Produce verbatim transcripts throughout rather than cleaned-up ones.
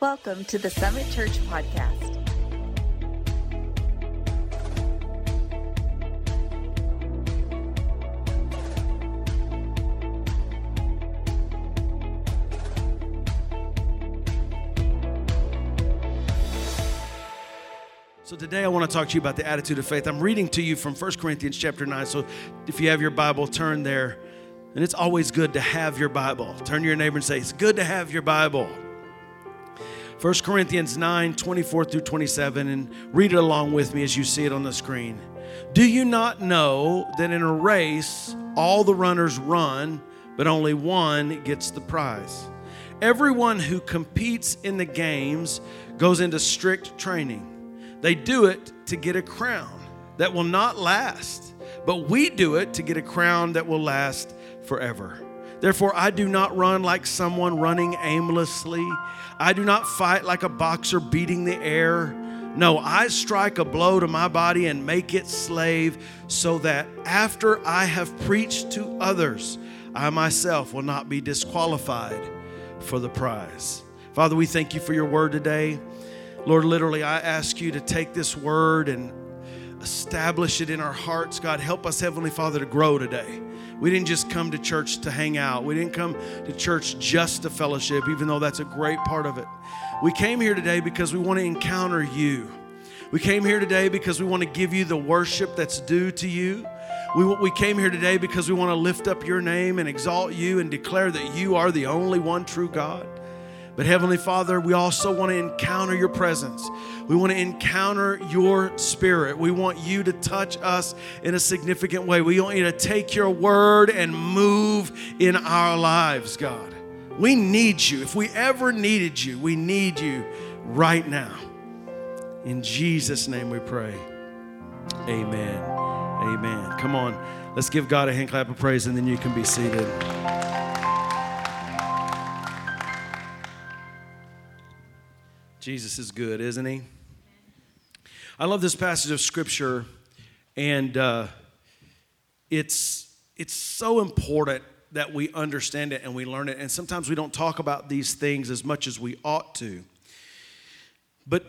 Welcome to the Summit Church Podcast. So today I want to talk to you about the attitude of faith. I'm reading to you from First Corinthians chapter nine. So if you have your Bible, turn there. And it's always good to have your Bible. Turn to your neighbor and say, it's good to have your Bible. First Corinthians nine, twenty-four through twenty-seven, and read it along with me as you see it on the screen. Do you not know that in a race, all the runners run, but only one gets the prize? Everyone who competes in the games goes into strict training. They do it to get a crown that will not last, but we do it to get a crown that will last forever. Therefore, I do not run like someone running aimlessly. I do not fight like a boxer beating the air. No, I strike a blow to my body and make it slave, so that after I have preached to others, I myself will not be disqualified for the prize. Father, we thank you for your word today. Lord, literally, I ask you to take this word and establish it in our hearts. God, help us, Heavenly Father, to grow today. We didn't just come to church to hang out. We didn't come to church just to fellowship, even though that's a great part of it. We came here today because we want to encounter you. We came here today because we want to give you the worship that's due to you. We, we came here today because we want to lift up your name and exalt you and declare that you are the only one true God. But Heavenly Father, we also want to encounter your presence. We want to encounter your spirit. We want you to touch us in a significant way. We want you to take your word and move in our lives, God. We need you. If we ever needed you, we need you right now. In Jesus' name we pray. Amen. Amen. Come on. Let's give God a hand clap of praise, and then you can be seated. Jesus is good, isn't he? I love this passage of Scripture, and uh, it's it's so important that we understand it and we learn it, and sometimes we don't talk about these things as much as we ought to. But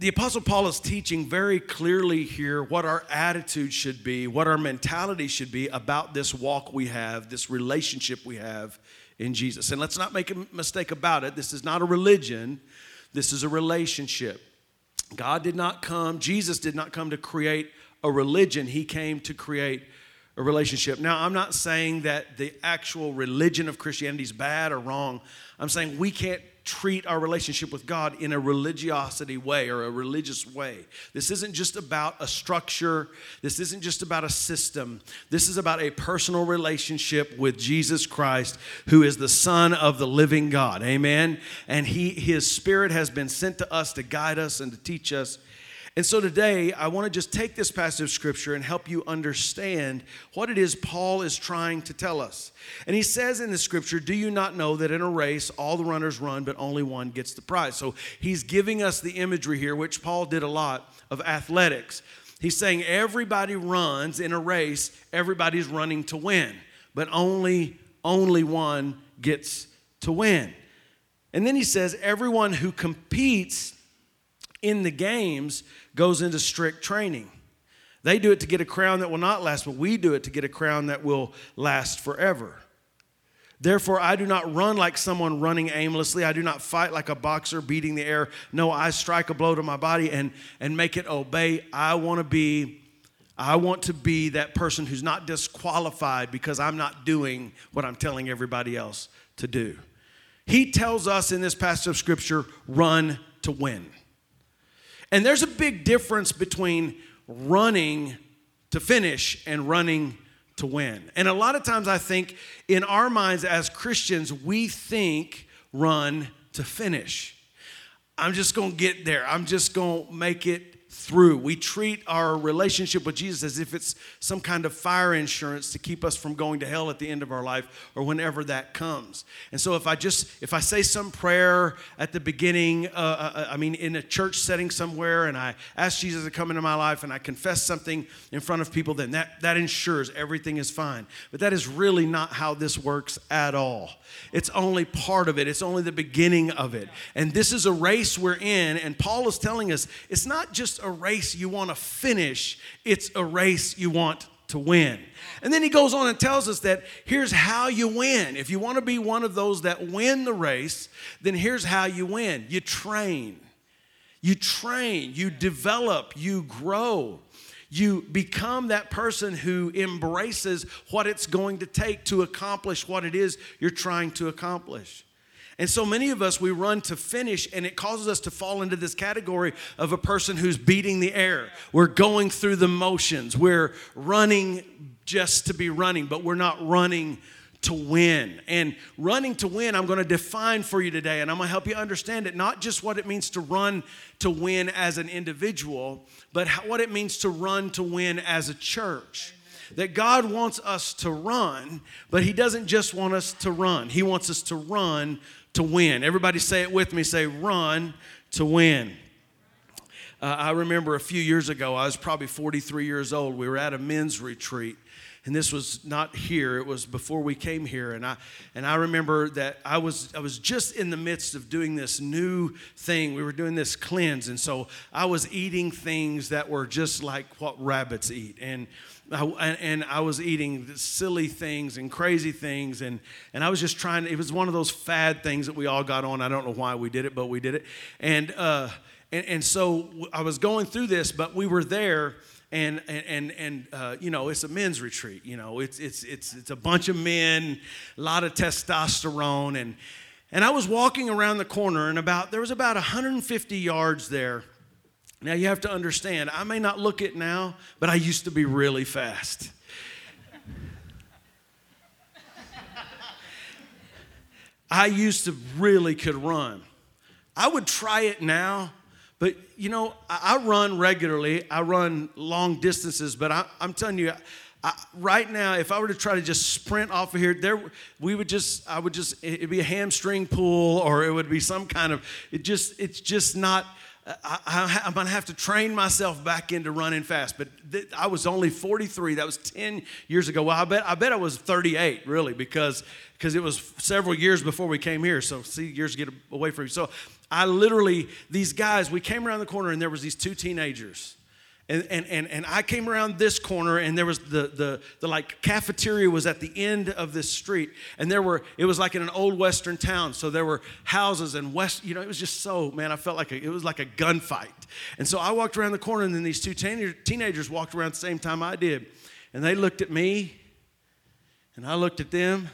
the Apostle Paul is teaching very clearly here what our attitude should be, what our mentality should be about this walk we have, this relationship we have in Jesus. And let's not make a mistake about it. This is not a religion. This is a relationship. God did not come, Jesus did not come to create a religion. He came to create a relationship. Now, I'm not saying that the actual religion of Christianity is bad or wrong. I'm saying we can't treat our relationship with God in a religiosity way or a religious way. This isn't just about a structure. This isn't just about a system. This is about a personal relationship with Jesus Christ, who is the Son of the living God. Amen. And he, his Spirit has been sent to us to guide us and to teach us. And so today, I want to just take this passage of Scripture and help you understand what it is Paul is trying to tell us. And he says in the Scripture, do you not know that in a race, all the runners run, but only one gets the prize? So he's giving us the imagery here, which Paul did a lot, of athletics. He's saying everybody runs in a race. Everybody's running to win, but only, only one gets to win. And then he says everyone who competes in the games goes into strict training. They do it to get a crown that will not last, but we do it to get a crown that will last forever. Therefore, I do not run like someone running aimlessly. I do not fight like a boxer beating the air. No, I strike a blow to my body and, and make it obey. I want to be, I want to be that person who's not disqualified because I'm not doing what I'm telling everybody else to do. He tells us in this passage of Scripture, run to win. And there's a big difference between running to finish and running to win. And a lot of times I think in our minds as Christians, we think run to finish. I'm just going to get there. I'm just going to make it through. We treat our relationship with Jesus as if it's some kind of fire insurance to keep us from going to hell at the end of our life or whenever that comes. And so if I just, if I say some prayer at the beginning, uh, I mean, in a church setting somewhere, and I ask Jesus to come into my life and I confess something in front of people, then that, that ensures everything is fine. But that is really not how this works at all. It's only part of it. It's only the beginning of it. And this is a race we're in. And Paul is telling us it's not just a race you want to finish, it's a race you want to win. And then he goes on and tells us that here's how you win. If you want to be one of those that win the race, then here's how you win. You train. You train. You develop. You grow. You become that person who embraces what it's going to take to accomplish what it is you're trying to accomplish. And so many of us, we run to finish, and it causes us to fall into this category of a person who's beating the air. We're going through the motions. We're running just to be running, but we're not running to win. And running to win, I'm going to define for you today, and I'm going to help you understand it, not just what it means to run to win as an individual, but what it means to run to win as a church. That God wants us to run, but he doesn't just want us to run. He wants us to run to win. Everybody say it with me. Say, run to win. Uh, I remember a few years ago, I was probably forty-three years old. We were at a men's retreat, and this was not here. It was before we came here, and I and I remember that I was I was just in the midst of doing this new thing. We were doing this cleanse, and so I was eating things that were just like what rabbits eat, and I, and I was eating silly things and crazy things, and, and I was just trying to, it was one of those fad things that we all got on. I don't know why we did it, but we did it. And uh, and, and so I was going through this, but we were there, and and and uh, you know, it's a men's retreat. You know, it's it's it's it's a bunch of men, a lot of testosterone, and and I was walking around the corner, and about there was about one hundred fifty yards there. Now, you have to understand, I may not look it now, but I used to be really fast. I used to really could run. I would try it now, but, you know, I, I run regularly. I run long distances, but I, I'm telling you, I, I, right now, if I were to try to just sprint off of here, there we would just, I would just, it would be a hamstring pull, or it would be some kind of, it just, it's just not. I, I, I'm going to have to train myself back into running fast. But th- I was only forty-three. That was ten years ago. Well, I bet I bet I was thirty-eight, really, because because it was several years before we came here. So, see, years get away from you. So I literally, these guys, we came around the corner, and there was these two teenagers. And and and, and I came around this corner, and there was the, the the like cafeteria was at the end of this street, and there were it was like in an old western town, so there were houses and west you know it was just so man I felt like a, it was like a gunfight, and so I walked around the corner, and then these two teen- teenagers walked around the same time I did, and they looked at me, and I looked at them.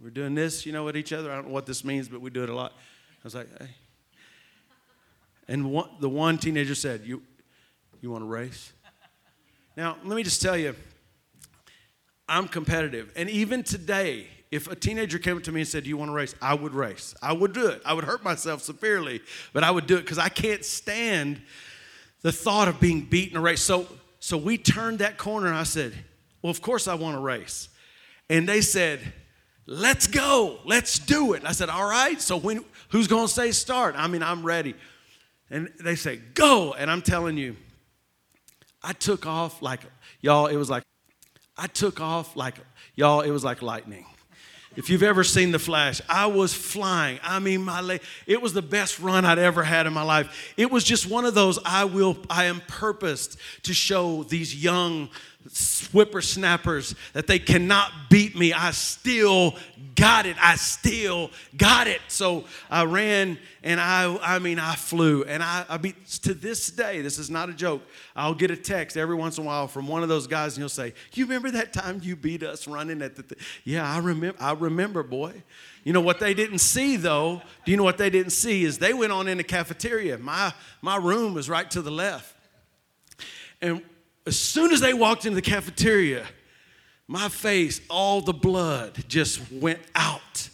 We're doing this, you know, at each other. I don't know what this means, but we do it a lot. I was like, hey. And one, the one teenager said, you you want to race? Now, let me just tell you, I'm competitive. And even today, if a teenager came up to me and said, do you want to race? I would race. I would do it. I would hurt myself severely, but I would do it, because I can't stand the thought of being beat in a race. So, so we turned that corner, and I said, well, of course I want to race. And they said, let's go. Let's do it. And I said, all right. So when who's going to say start? I mean, I'm ready. And they say, go. And I'm telling you, I took off like, y'all, it was like, I took off like, y'all, it was like lightning. If you've ever seen The Flash, I was flying. I mean, my leg, it was the best run I'd ever had in my life. It was just one of those, I will, I am purposed to show these young whippersnappers that they cannot beat me. I still got it. I still got it. So I ran, and I I mean, I flew. And I, I beat, to this day, this is not a joke, I'll get a text every once in a while from one of those guys, and he'll say, you remember that time you beat us running at the, th-? Yeah, I remember, I remember, boy. You know what they didn't see, though? Do you know what they didn't see? Is they went on in the cafeteria. My, my room was right to the left. And as soon as they walked into the cafeteria, my face, all the blood just went out.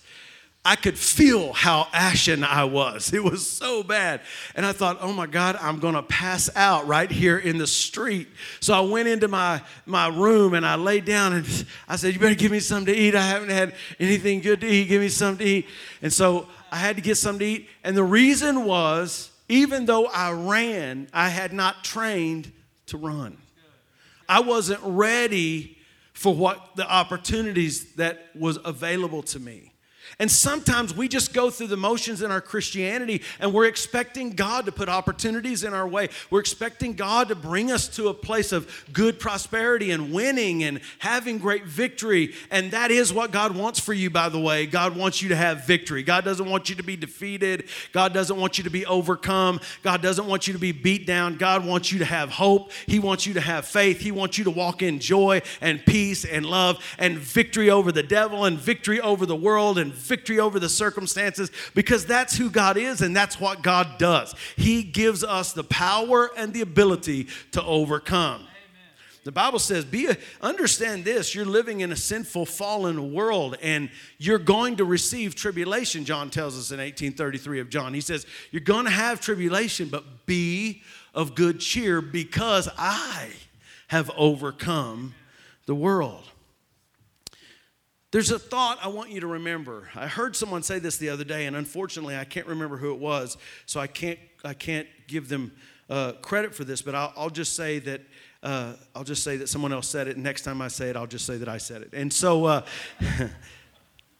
I could feel how ashen I was. It was so bad. And I thought, oh my God, I'm going to pass out right here in the street. So I went into my, my room and I laid down and I said, you better give me something to eat. I haven't had anything good to eat. Give me something to eat. And so I had to get something to eat. And the reason was, even though I ran, I had not trained to run. I wasn't ready for what the opportunities that was available to me. And sometimes we just go through the motions in our Christianity and we're expecting God to put opportunities in our way. We're expecting God to bring us to a place of good prosperity and winning and having great victory. And that is what God wants for you, by the way. God wants you to have victory. God doesn't want you to be defeated. God doesn't want you to be overcome. God doesn't want you to be beat down. God wants you to have hope. He wants you to have faith. He wants you to walk in joy and peace and love and victory over the devil and victory over the world and victory over the circumstances, because that's who God is and that's what God does. He gives us the power and the ability to overcome. Amen. The Bible says, "Be a, understand this, you're living in a sinful, fallen world and you're going to receive tribulation," John tells us in eighteen thirty-three of John. He says, you're going to have tribulation, but be of good cheer because I have overcome the world. There's a thought I want you to remember. I heard someone say this the other day, and unfortunately, I can't remember who it was, so I can't I can't give them uh, credit for this. But I'll, I'll just say that uh, I'll just say that someone else said it. And next time I say it, I'll just say that I said it. And so, uh,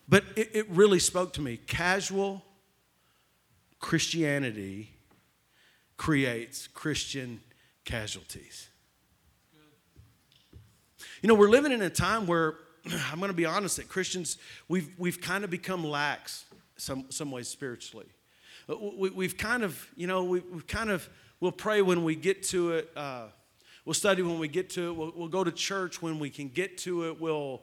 but it, it really spoke to me. Casual Christianity creates Christian casualties. You know, we're living in a time where, I'm going to be honest, that Christians, we've we've kind of become lax some some ways spiritually. We, we've kind of, you know, we, we've kind of, we'll pray when we get to it. Uh, we'll study when we get to it. We'll, we'll go to church when we can get to it. We'll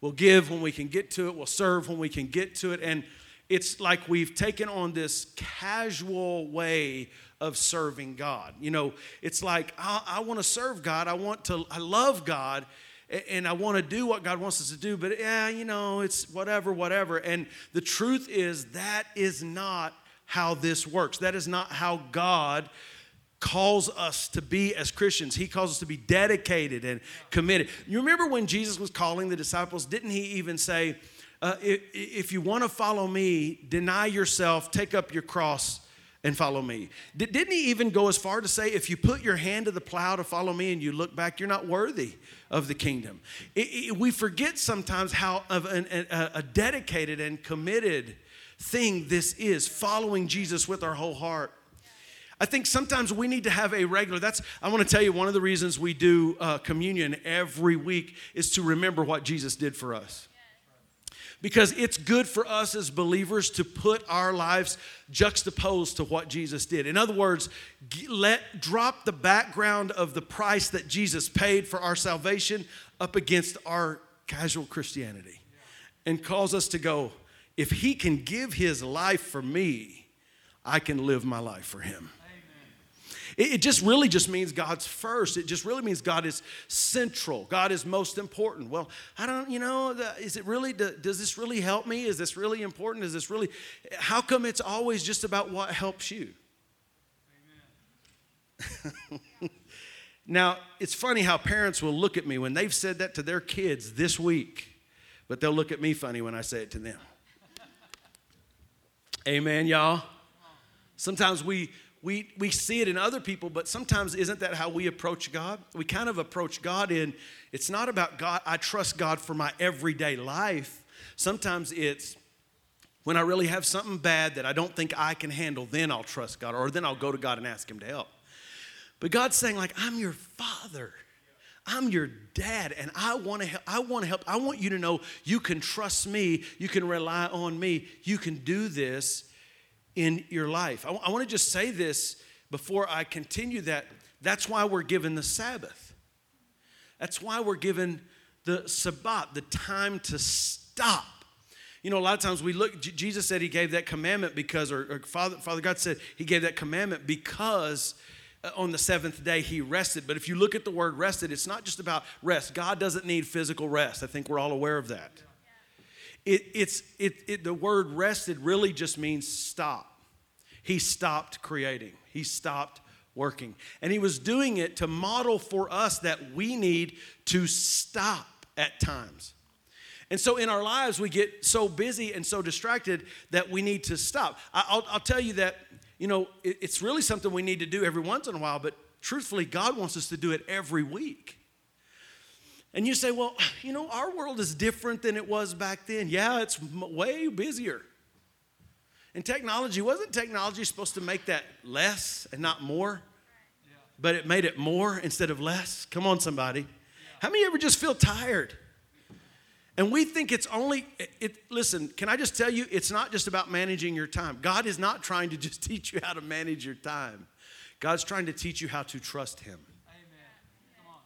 we'll give when we can get to it. We'll serve when we can get to it. And it's like we've taken on this casual way of serving God. You know, it's like, I, I want to serve God. I want to, I love God. And I want to do what God wants us to do, but yeah, you know, it's whatever, whatever. And the truth is, that is not how this works. That is not how God calls us to be as Christians. He calls us to be dedicated and committed. You remember when Jesus was calling the disciples, didn't he even say, uh, if, if you want to follow me, deny yourself, take up your cross, and follow me. Didn't he even go as far to say, if you put your hand to the plow to follow me and you look back, you're not worthy of the kingdom? It, it, we forget sometimes how of an, a, a dedicated and committed thing this is, following Jesus with our whole heart. I think sometimes we need to have a regular, that's, I want to tell you, one of the reasons we do uh, communion every week is to remember what Jesus did for us. Because it's good for us as believers to put our lives juxtaposed to what Jesus did. In other words, let drop the background of the price that Jesus paid for our salvation up against our casual Christianity, and cause us to go, if he can give his life for me, I can live my life for him. It just really just means God's first. It just really means God is central. God is most important. Well, I don't, you know, is it really, does this really help me? Is this really important? Is this really, how come it's always just about what helps you? Amen. Now, it's funny how parents will look at me when they've said that to their kids this week, but they'll look at me funny when I say it to them. Amen, y'all. Sometimes we, We we see it in other people, but sometimes isn't that how we approach God? We kind of approach God in, it's not about God, I trust God for my everyday life. Sometimes it's when I really have something bad that I don't think I can handle, then I'll trust God, or then I'll go to God and ask him to help. But God's saying, like, I'm your father. I'm your dad, and I want to help. I want to help. I want you to know you can trust me. You can rely on me. You can do this in your life. I, w- I want to just say this before I continue that. That's why we're given the Sabbath. That's why we're given the Sabbat, the time to stop. You know, a lot of times we look, J- Jesus said he gave that commandment because, or, or Father, Father God said he gave that commandment because uh, on the seventh day he rested. But if you look at the word rested, it's not just about rest. God doesn't need physical rest. I think we're all aware of that. It, it's, it, it, the word rested really just means stop. He stopped creating. He stopped working. And he was doing it to model for us that we need to stop at times. And so in our lives, we get so busy and so distracted that we need to stop. I'll, I'll tell you that, you know, it's really something we need to do every once in a while, but truthfully, God wants us to do it every week. And you say, well, you know, our world is different than it was back then. Yeah, it's way busier. And technology, wasn't technology supposed to make that less and not more? Yeah. But it made it more instead of less. Come on, somebody. Yeah. How many of you ever just feel tired? And we think it's only, it, it, listen, can I just tell you, it's not just about managing your time. God is not trying to just teach you how to manage your time. God's trying to teach you how to trust him. Amen. Come on.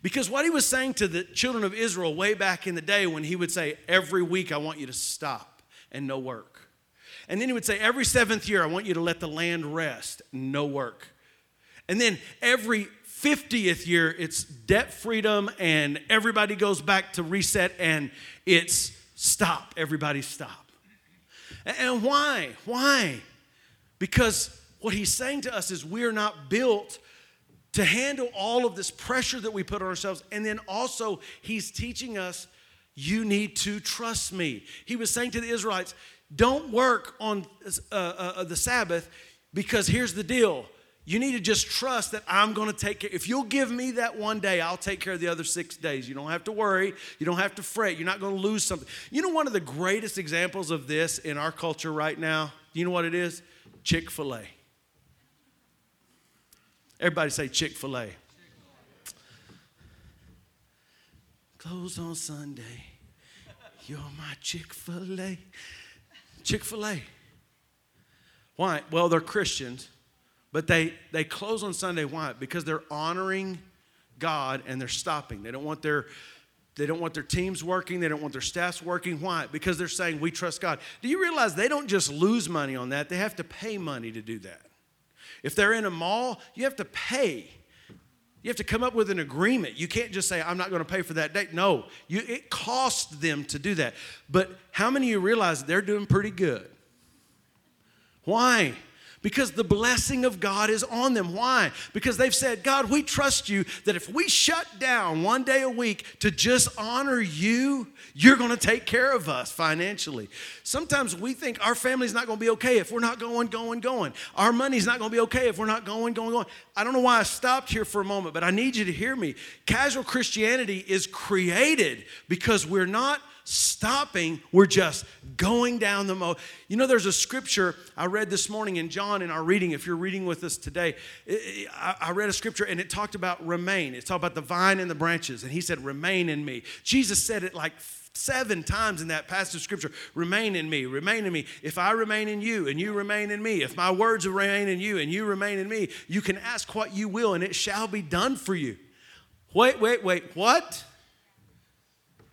Because what he was saying to the children of Israel way back in the day when he would say, every week I want you to stop and no work. And then he would say, every seventh year, I want you to let the land rest, no work. And then every fiftieth year, it's debt freedom, and everybody goes back to reset, and it's stop, everybody stop. And why? Why? Because what he's saying to us is we're not built to handle all of this pressure that we put on ourselves. And then also, he's teaching us, you need to trust me. He was saying to the Israelites, don't work on uh, uh, the Sabbath, because here's the deal. You need to just trust that I'm going to take care. If you'll give me that one day, I'll take care of the other six days. You don't have to worry. You don't have to fret. You're not going to lose something. You know, one of the greatest examples of this in our culture right now, you know what it is? Chick-fil-A. Everybody say Chick-fil-A. Chick-fil-A. Closed on Sunday. You're my Chick-fil-A. Chick-fil-A. Why? Well, they're Christians, but they, they close on Sunday. Why? Because they're honoring God and they're stopping. They don't want their they don't want their teams working. They don't want their staffs working. Why? Because they're saying we trust God. Do you realize they don't just lose money on that? They have to pay money to do that. If they're in a mall, you have to pay. You have to come up with an agreement. You can't just say, I'm not going to pay for that day. No, you, it costs them to do that. But how many of you realize they're doing pretty good? Why? Because the blessing of God is on them. Why? Because they've said, God, we trust you that if we shut down one day a week to just honor you, you're going to take care of us financially. Sometimes we think our family's not going to be okay if we're not going, going, going. Our money's not going to be okay if we're not going, going, going. I don't know why I stopped here for a moment, but I need you to hear me. Casual Christianity is created because we're not stopping, we're just going down the mo. You know, there's a scripture I read this morning in John in our reading. If you're reading with us today, I read a scripture and it talked about remain. It talked about the vine and the branches. And he said, remain in me. Jesus said it like seven times in that passage of scripture. Remain in me, remain in me. If I remain in you and you remain in me, if my words remain in you and you remain in me, you can ask what you will and it shall be done for you. Wait, wait, wait, what?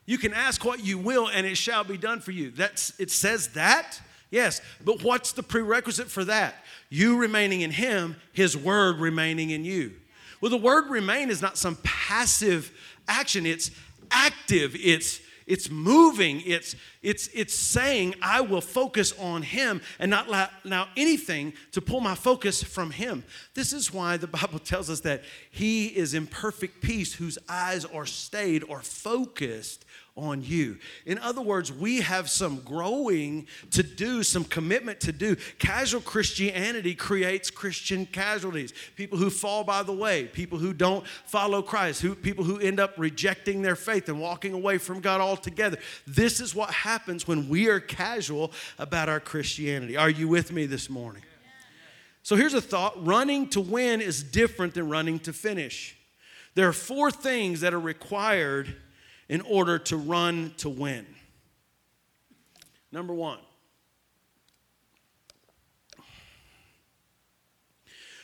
You can ask what you will, and it shall be done for you. That's, it says that? Yes. But what's the prerequisite for that? You remaining in him, his word remaining in you. Well, the word remain is not some passive action. It's active. It's it's moving. It's it's it's saying, I will focus on him and not allow anything to pull my focus from him. This is why the Bible tells us that he is in perfect peace whose eyes are stayed or focused on you. In other words, we have some growing to do, some commitment to do. Casual Christianity creates Christian casualties. People who fall by the way, people who don't follow Christ, who people who end up rejecting their faith and walking away from God altogether. This is what happens when we are casual about our Christianity. Are you with me this morning? Yeah. So here's a thought. Running to win is different than running to finish. There are four things that are required in order to run to win. Number one,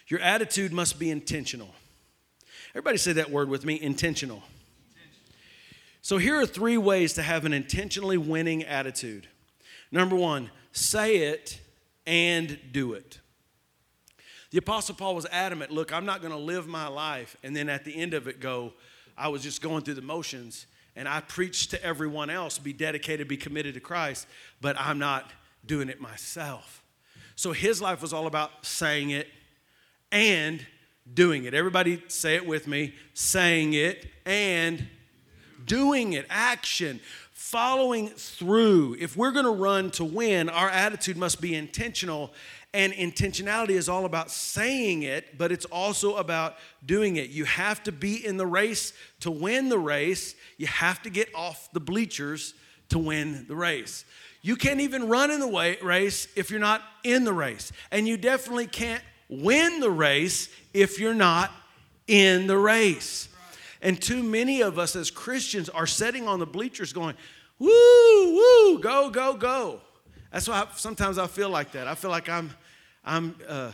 your attitude must be intentional. Everybody say that word with me, intentional. Intentional. So here are three ways to have an intentionally winning attitude. Number one, say it and do it. The Apostle Paul was adamant, look, I'm not going to live my life and then at the end of it go, I was just going through the motions And I preach to everyone else, be dedicated, be committed to Christ, but I'm not doing it myself. So his life was all about saying it and doing it. Everybody say it with me. Saying it and doing it. Action. Following through. If we're going to run to win, our attitude must be intentional. And intentionality is all about saying it, but it's also about doing it. You have to be in the race to win the race. You have to get off the bleachers to win the race. You can't even run in the race if you're not in the race. And you definitely can't win the race if you're not in the race. And too many of us as Christians are sitting on the bleachers going, woo, woo, go, go, go. That's why I, sometimes I feel like that. I feel like I'm, I'm, uh,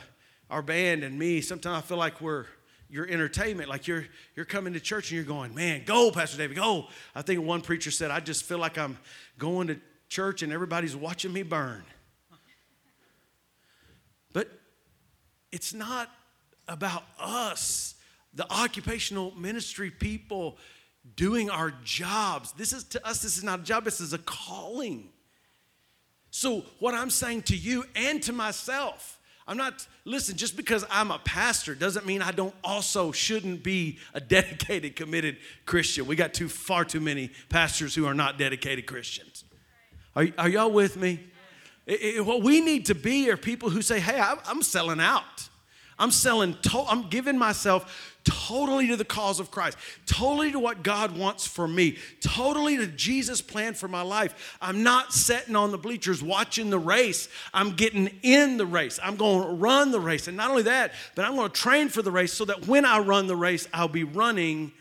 our band and me. Sometimes I feel like we're your entertainment. Like you're, you're coming to church and you're going, man, go, Pastor David, go. I think one preacher said, I just feel like I'm going to church and everybody's watching me burn. But it's not about us, the occupational ministry people doing our jobs. This is to us. This is not a job. This is a calling. So what I'm saying to you and to myself, I'm not, listen, just because I'm a pastor doesn't mean I don't also shouldn't be a dedicated, committed Christian. We got too far too many pastors who are not dedicated Christians. Are, are y'all with me? It, it, what we need to be are people who say, hey, I'm, I'm selling out. I'm selling, to- I'm giving myself totally to the cause of Christ, totally to what God wants for me, totally to Jesus' plan for my life. I'm not sitting on the bleachers watching the race. I'm getting in the race. I'm going to run the race. And not only that, but I'm going to train for the race so that when I run the race, I'll be running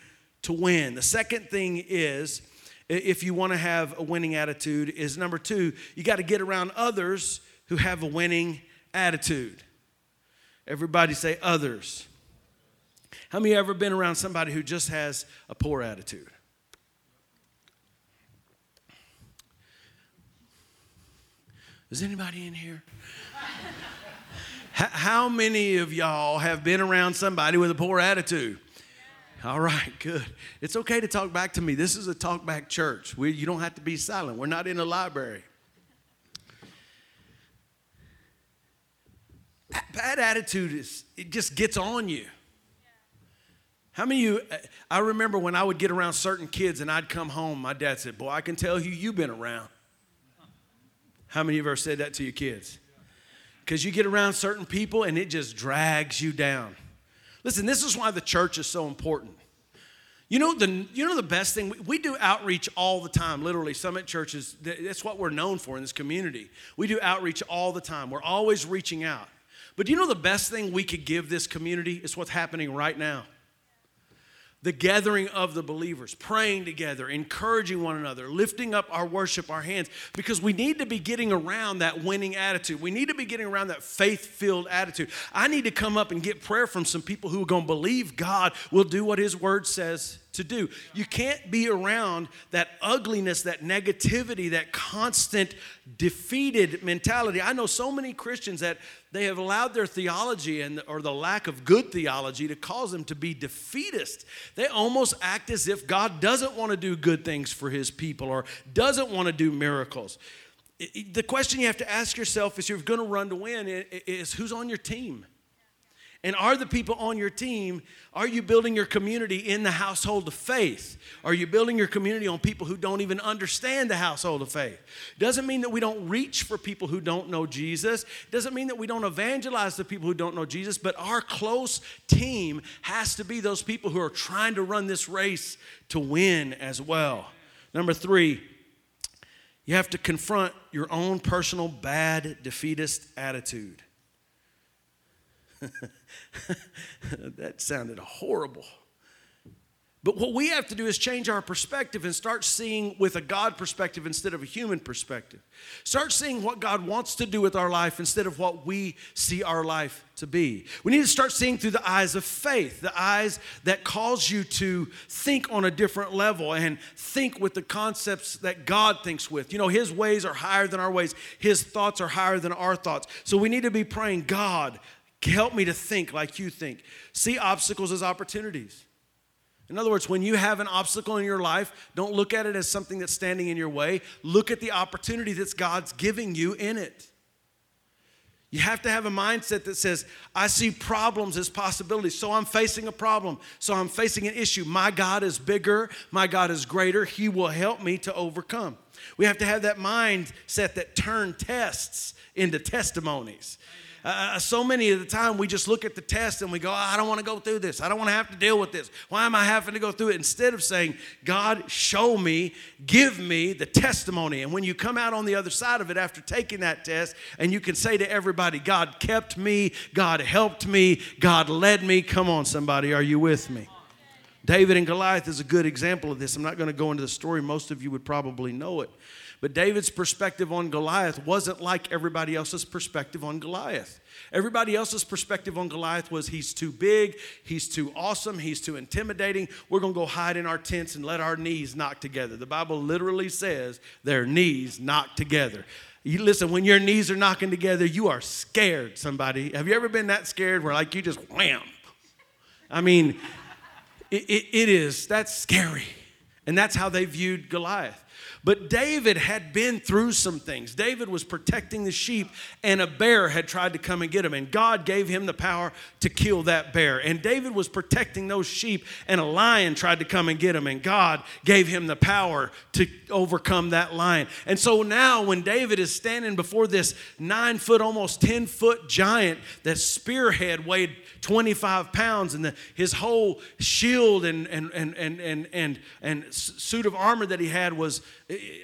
to win. The second thing is, if you want to have a winning attitude, is number two, you got to get around others who have a winning attitude. Everybody say others. How many of you ever been around somebody who just has a poor attitude? Is anybody in here? How many of y'all have been around somebody with a poor attitude? All right, good. It's okay to talk back to me. This is a talk back church. We, you don't have to be silent. We're not in a library. Bad attitude, is it just gets on you. How many of you, I remember when I would get around certain kids and I'd come home, my dad said, boy, I can tell who you've been around. How many of you ever said that to your kids? Because you get around certain people and it just drags you down. Listen, this is why the church is so important. You know the you know the best thing, we, we do outreach all the time, literally. Summit Church, is, that's what we're known for in this community. We do outreach all the time. We're always reaching out. But do you know the best thing we could give this community is what's happening right now? The gathering of the believers, praying together, encouraging one another, lifting up our worship, our hands, because we need to be getting around that winning attitude. We need to be getting around that faith-filled attitude. I need to come up and get prayer from some people who are going to believe God will do what his word says to do. You can't be around that ugliness, that negativity, that constant defeated mentality. I know so many Christians that they have allowed their theology and or the lack of good theology to cause them to be defeatist. They almost act as if God doesn't want to do good things for his people or doesn't want to do miracles. The question you have to ask yourself is, you're going to run to win, is who's on your team? And are the people on your team, are you building your community in the household of faith? Are you building your community on people who don't even understand the household of faith? Doesn't mean that we don't reach for people who don't know Jesus. Doesn't mean that we don't evangelize the people who don't know Jesus. But our close team has to be those people who are trying to run this race to win as well. Number three, you have to confront your own personal bad defeatist attitude. That sounded horrible. But what we have to do is change our perspective and start seeing with a God perspective instead of a human perspective. Start seeing what God wants to do with our life instead of what we see our life to be. We need to start seeing through the eyes of faith, the eyes that cause you to think on a different level and think with the concepts that God thinks with. You know, his ways are higher than our ways. His thoughts are higher than our thoughts. So we need to be praying, God, help me to think like you think. See obstacles as opportunities. In other words, when you have an obstacle in your life, don't look at it as something that's standing in your way. Look at the opportunity that God's giving you in it. You have to have a mindset that says, I see problems as possibilities, so I'm facing a problem, so I'm facing an issue. My God is bigger, my God is greater, He will help me to overcome. We have to have that mindset that turn tests into testimonies. Uh, so many of the time we just look at the test and we go, oh, I don't want to go through this. I don't want to have to deal with this. Why am I having to go through it? Instead of saying, God, show me, give me the testimony. And when you come out on the other side of it after taking that test and you can say to everybody, God kept me, God helped me, God led me. Come on, somebody, are you with me? David and Goliath is a good example of this. I'm not going to go into the story. Most of you would probably know it. But David's perspective on Goliath wasn't like everybody else's perspective on Goliath. Everybody else's perspective on Goliath was he's too big, he's too awesome, he's too intimidating. We're going to go hide in our tents and let our knees knock together. The Bible literally says their knees knock together. You listen, when your knees are knocking together, you are scared, somebody. Have you ever been that scared where like you just wham? I mean, it, it, it is. That's scary. And that's how they viewed Goliath. But David had been through some things. David was protecting the sheep, and a bear had tried to come and get him, and God gave him the power to kill that bear. And David was protecting those sheep, and a lion tried to come and get him, and God gave him the power to overcome that lion. And so now when David is standing before this nine-foot, almost ten-foot giant, that spearhead weighed twenty-five pounds, and the, his whole shield and, and, and, and, and, and, and suit of armor that he had was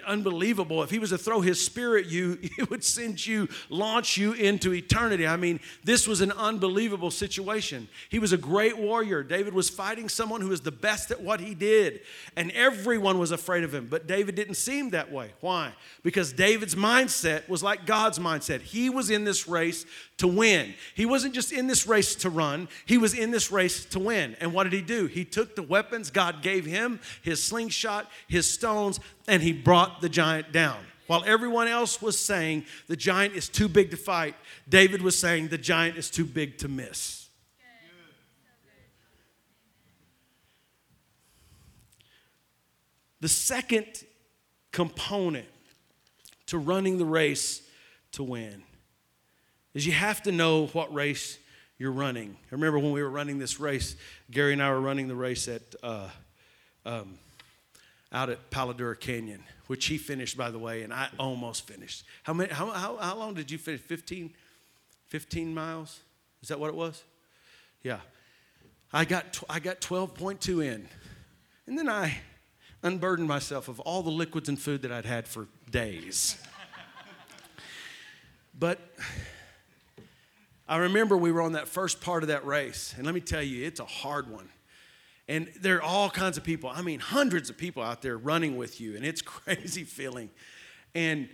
unbelievable. If he was to throw his spear at you, it would send you, launch you into eternity. I mean, this was an unbelievable situation. He was a great warrior. David was fighting someone who was the best at what he did, and everyone was afraid of him. But David didn't seem that way. Why? Because David's mindset was like God's mindset. He was in this race to win. He wasn't just in this race to run. He was in this race to win. And what did he do? He took the weapons God gave him, his slingshot, his stones, and he brought the giant down. While everyone else was saying the giant is too big to fight, David was saying the giant is too big to miss. The second component to running the race to win is you have to know what race you're running. I remember when we were running this race, Gary and I were running the race at uh, um, out at Palo Duro Canyon, which he finished, by the way, and I almost finished. How many? How how, how long did you finish? fifteen, fifteen miles? Is that what it was? Yeah, I got tw- I got twelve point two in, and then I unburdened myself of all the liquids and food that I'd had for days. But I remember we were on that first part of that race, and let me tell you, it's a hard one. And there are all kinds of people, I mean, hundreds of people out there running with you, and it's crazy feeling. And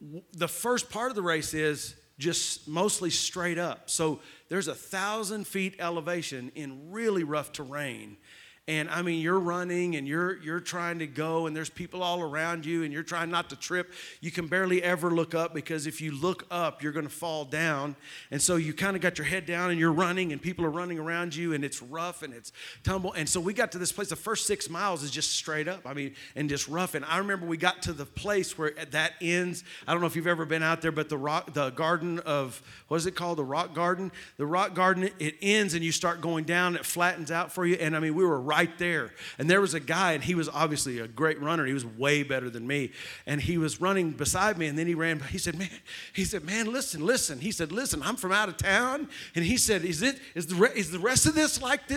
w- the first part of the race is just mostly straight up. So there's a thousand feet elevation in really rough terrain. And I mean, you're running and you're you're trying to go, and there's people all around you, and you're trying not to trip. You can barely ever look up, because if you look up, you're going to fall down. And so you kind of got your head down and you're running, and people are running around you, and it's rough and it's tumble. And so we got to this place. The first six miles is just straight up. I mean, and just rough. And I remember we got to the place where that ends. I don't know if you've ever been out there, but the rock, the garden of, what is it called? The rock garden. The rock garden, it ends and you start going down. It flattens out for you. And I mean, we were right there. And there was a guy, and he was obviously a great runner. He was way better than me. And he was running beside me, and then he ran by. He said, man, he said, man, listen, listen. He said, listen, I'm from out of town. And he said, is it, is the, re- is the rest of this like this?